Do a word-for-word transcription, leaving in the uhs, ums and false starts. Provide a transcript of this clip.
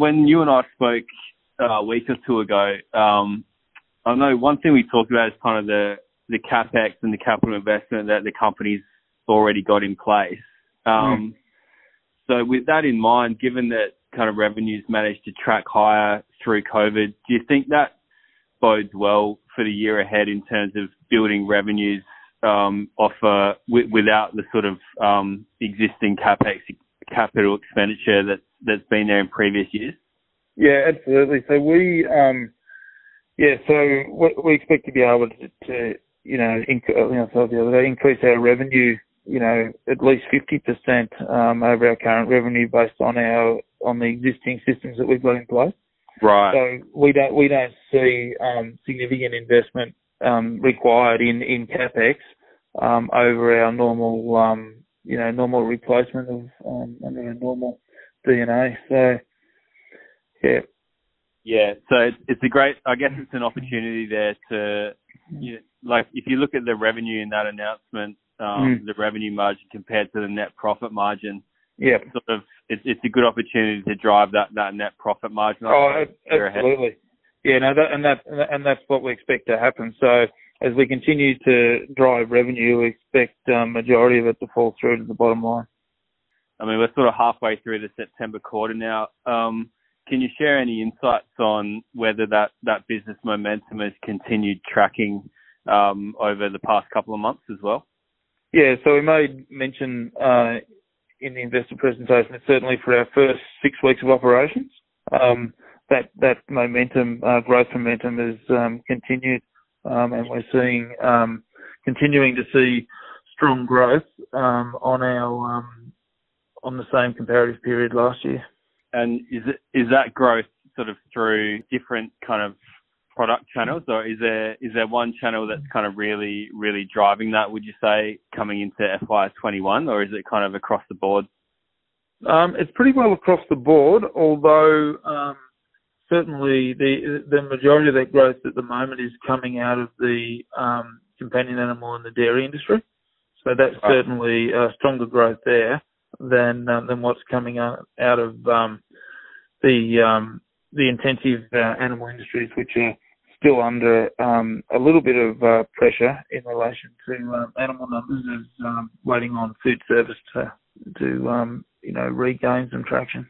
when you and I spoke uh, a week or two ago, um, I know one thing we talked about is kind of the, the CapEx and the capital investment that the company's already got in place. Um, mm. So with that in mind, given that kind of revenues managed to track higher through COVID, do you think that bodes well for the year ahead in terms of building revenues um, off uh, w- without the sort of um, existing capex capital expenditure that's that's been there in previous years? Yeah, absolutely. So we, um, yeah, so we, we expect to be able to, to you know, inc- the other day, increase our revenue, you know, at least fifty percent um, over our current revenue based on our on the existing systems that we've got in place. Right. So we don't we don't see um, significant investment um, required in in capex um, over our normal um, you know normal replacement of um, under our normal D N A. So yeah, yeah. So it's, it's a great. I guess it's an opportunity there to you know, like if you look at the revenue in that announcement, um, mm. the revenue margin compared to the net profit margin. Yeah, sort of. It's, it's a good opportunity to drive that, that net profit margin. Oh, absolutely. Yeah, no, that, and that and that's what we expect to happen. So as we continue to drive revenue, we expect um, majority of it to fall through to the bottom line. I mean, we're sort of halfway through the September quarter now. Um, can you share any insights on whether that, that business momentum has continued tracking um, over the past couple of months as well? Yeah, so we made mention. Uh, in the investor presentation, it's certainly for our first six weeks of operations. Um, that, that momentum, uh, growth momentum has um, continued um, and we're seeing, um, continuing to see strong growth um, on our, um, on the same comparative period last year. And is it, is that growth sort of through different kind of product channels, or is there, is there one channel that's kind of really, really driving that, would you say, coming into F Y twenty-one, or is it kind of across the board? Um, it's pretty well across the board, although um, certainly the the majority of that growth at the moment is coming out of the um, companion animal and the dairy industry. So that's right. certainly uh, stronger growth there than uh, than what's coming out, out of um, the um, the intensive uh, animal industries, which are still under um, a little bit of uh, pressure in relation to um, animal numbers, is um, waiting on food service to to um, you know regain some traction.